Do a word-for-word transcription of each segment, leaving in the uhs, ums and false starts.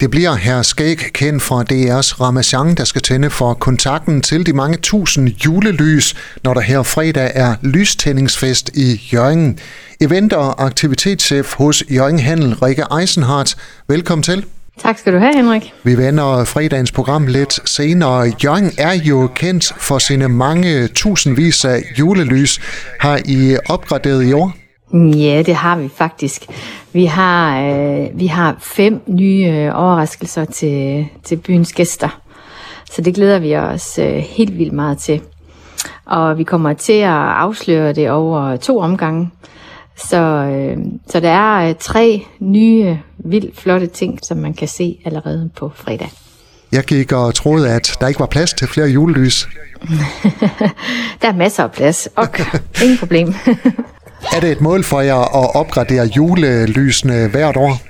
Det bliver Hr Skæg, kendt fra D R's Ramasjang, der skal tænde for kontakten til de mange tusind julelys, når der her fredag er lystændingsfest i Hjørring. Event- og aktivitetschef hos Hjørring Handel, Rikke Eisenhardt. Velkommen til. Tak skal du have, Henrik. Vi vender fredagens program lidt senere. Hjørring er jo kendt for sine mange tusindvis af julelys. Har I opgraderet i år? Ja, det har vi faktisk. Vi har, øh, vi har fem nye øh, overraskelser til, til byens gæster. Så det glæder vi os øh, helt vildt meget til. Og vi kommer til at afsløre det over to omgange. Så, øh, så der er øh, tre nye, vildt flotte ting, som man kan se allerede på fredag. Jeg gik og troede, at der ikke var plads til flere julelys. Der er masser af plads. Okay, ingen problem. Er det et mål for jer at opgradere julelysene hvert år?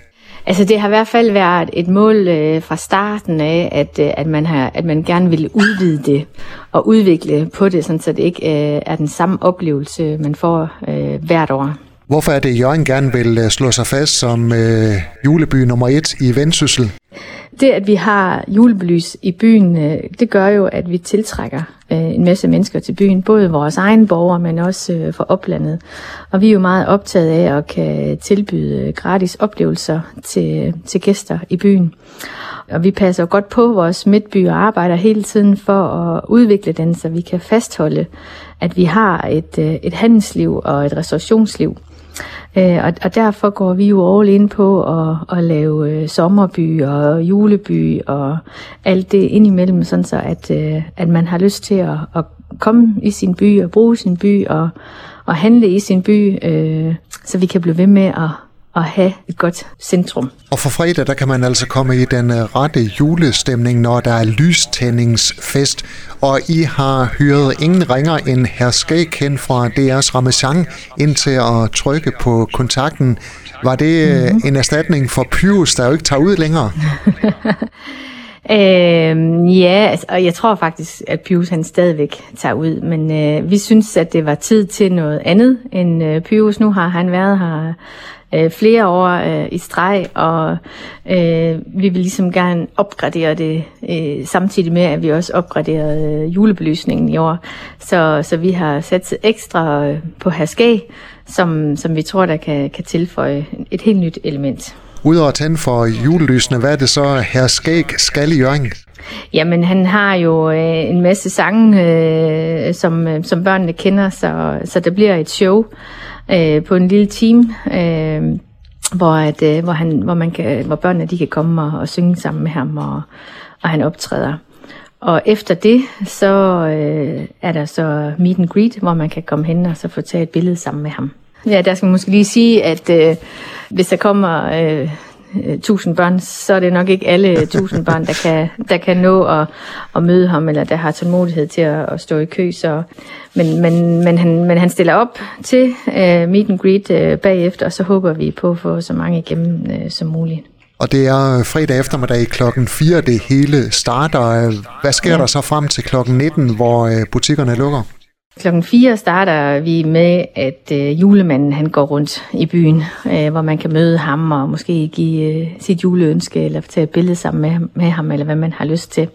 Altså det har i hvert fald været et mål øh, fra starten af, at, øh, at, man har, at man gerne ville udvide det og udvikle på det, sådan, så det ikke øh, er den samme oplevelse, man får øh, hvert år. Hvorfor er det, at Hjørring gerne vil slå sig fast som øh, juleby nummer et i Vendsyssel? Det, at vi har julebelys i byen, øh, det gør jo, at vi tiltrækker øh, en masse mennesker til byen. Både vores egne borgere, men også øh, fra oplandet. Og vi er jo meget optaget af at kan tilbyde gratis oplevelser til, til gæster i byen. Og vi passer godt på vores midtby og arbejder hele tiden for at udvikle den, så vi kan fastholde, at vi har et, øh, et handelsliv og et restaurationsliv. Og derfor går vi jo all in på at, at lave sommerby og juleby og alt det indimellem, sådan så at, at man har lyst til at, at komme i sin by og bruge sin by og, og handle i sin by, øh, så vi kan blive ved med at, at have et godt centrum. Og for fredag, der kan man altså komme i den rette julestemning, når der er lystændingsfest. Og I har hyret ingen ringer end Hr Skæg, kendt fra D R's Ramasjang, ind til at trykke på kontakten. Var det mm-hmm. en erstatning for Pyrus, der jo ikke tager ud længere? Øhm, ja, og jeg tror faktisk, at Pyrus han stadigvæk tager ud, men øh, vi synes, at det var tid til noget andet end øh, Pyrus. Nu har han været her øh, flere år øh, i streg, og øh, vi vil ligesom gerne opgradere det, øh, samtidig med, at vi også opgraderede øh, julebelysningen i år. Så, så vi har sat ekstra øh, på Hr Skæg, som, som vi tror, der kan, kan tilføje et helt nyt element. Udover at tænde for julelysene, hvad er det så, Hr Skæg skal i Hjørring? Jamen, han har jo øh, en masse sange, øh, som, øh, som børnene kender, så, så der bliver et show øh, på en lille time, øh, hvor, at, øh, hvor, han, hvor, man kan, hvor børnene de kan komme og, og synge sammen med ham, og, og han optræder. Og efter det, så øh, er der så meet and greet, hvor man kan komme hen og så få taget et billede sammen med ham. Ja, der skal man måske lige sige, at øh, hvis der kommer øh, tusind børn, så er det nok ikke alle tusind børn, der kan, der kan nå at, at møde ham, eller der har tålmodighed til at, at stå i kø. Så. Men, men, men, han, men han stiller op til øh, meet and greet øh, bagefter, og så håber vi på at få så mange igennem øh, som muligt. Og det er fredag eftermiddag klokken fire, det hele starter. Hvad sker ja. der så frem til klokken nitten, hvor øh, butikkerne lukker? Klokken fire starter vi med, at øh, julemanden han går rundt i byen, øh, hvor man kan møde ham og måske give øh, sit juleønske eller tage et billede sammen med, med ham, eller hvad man har lyst til.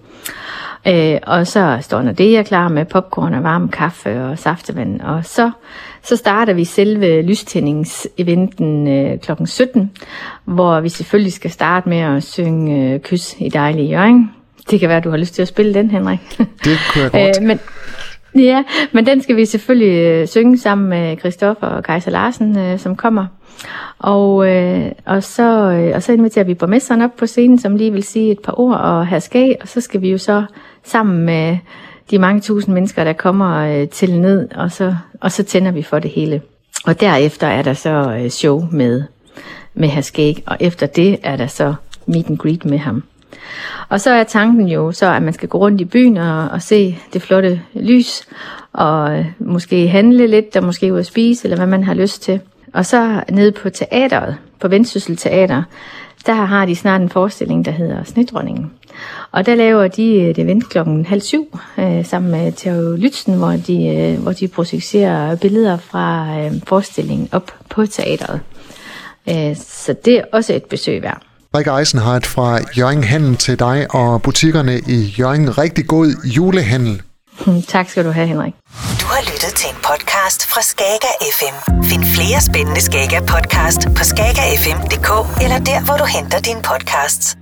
Øh, og så står Nordea klar med popcorn og varm kaffe og saftevand. Og så, så starter vi selve lystændingseventen øh, klokken sytten, hvor vi selvfølgelig skal starte med at synge øh, Kys i dejlige Hjørring. Det kan være, at du har lyst til at spille den, Henrik. Det kunne jeg godt. øh, men Ja, men den skal vi selvfølgelig øh, synge sammen med Christoffer og Kajsa Larsen, øh, som kommer. Og, øh, og, så, øh, og så inviterer vi borgmesteren op på scenen, som lige vil sige et par ord og Hr Skæg. Og så skal vi jo så sammen med de mange tusind mennesker, der kommer øh, til ned, og så, og så tænder vi for det hele. Og derefter er der så øh, show med, med Hr Skæg, og efter det er der så meet and greet med ham. Og så er tanken jo så, at man skal gå rundt i byen og, og se det flotte lys, og øh, måske handle lidt, og måske ud at spise, eller hvad man har lyst til. Og så nede på teateret, på Vendsysselteater, der har de snart en forestilling, der hedder Snedronningen. Og der laver de et event klokken halv syv, øh, sammen med Teo Lytzen, hvor de, øh, hvor de projicerer billeder fra øh, forestillingen op på teateret. Øh, så det er også et besøg værd. Rikke Eisenhardt fra Hjørring Handel til dig og butikkerne i Hjørring. Rigtig god julehandel. Tak skal du have, Henrik. Du har lyttet til en podcast fra Skaga F M. Find flere spændende Skaga podcast på skaga f m punktum d k eller der, hvor du henter dine podcasts.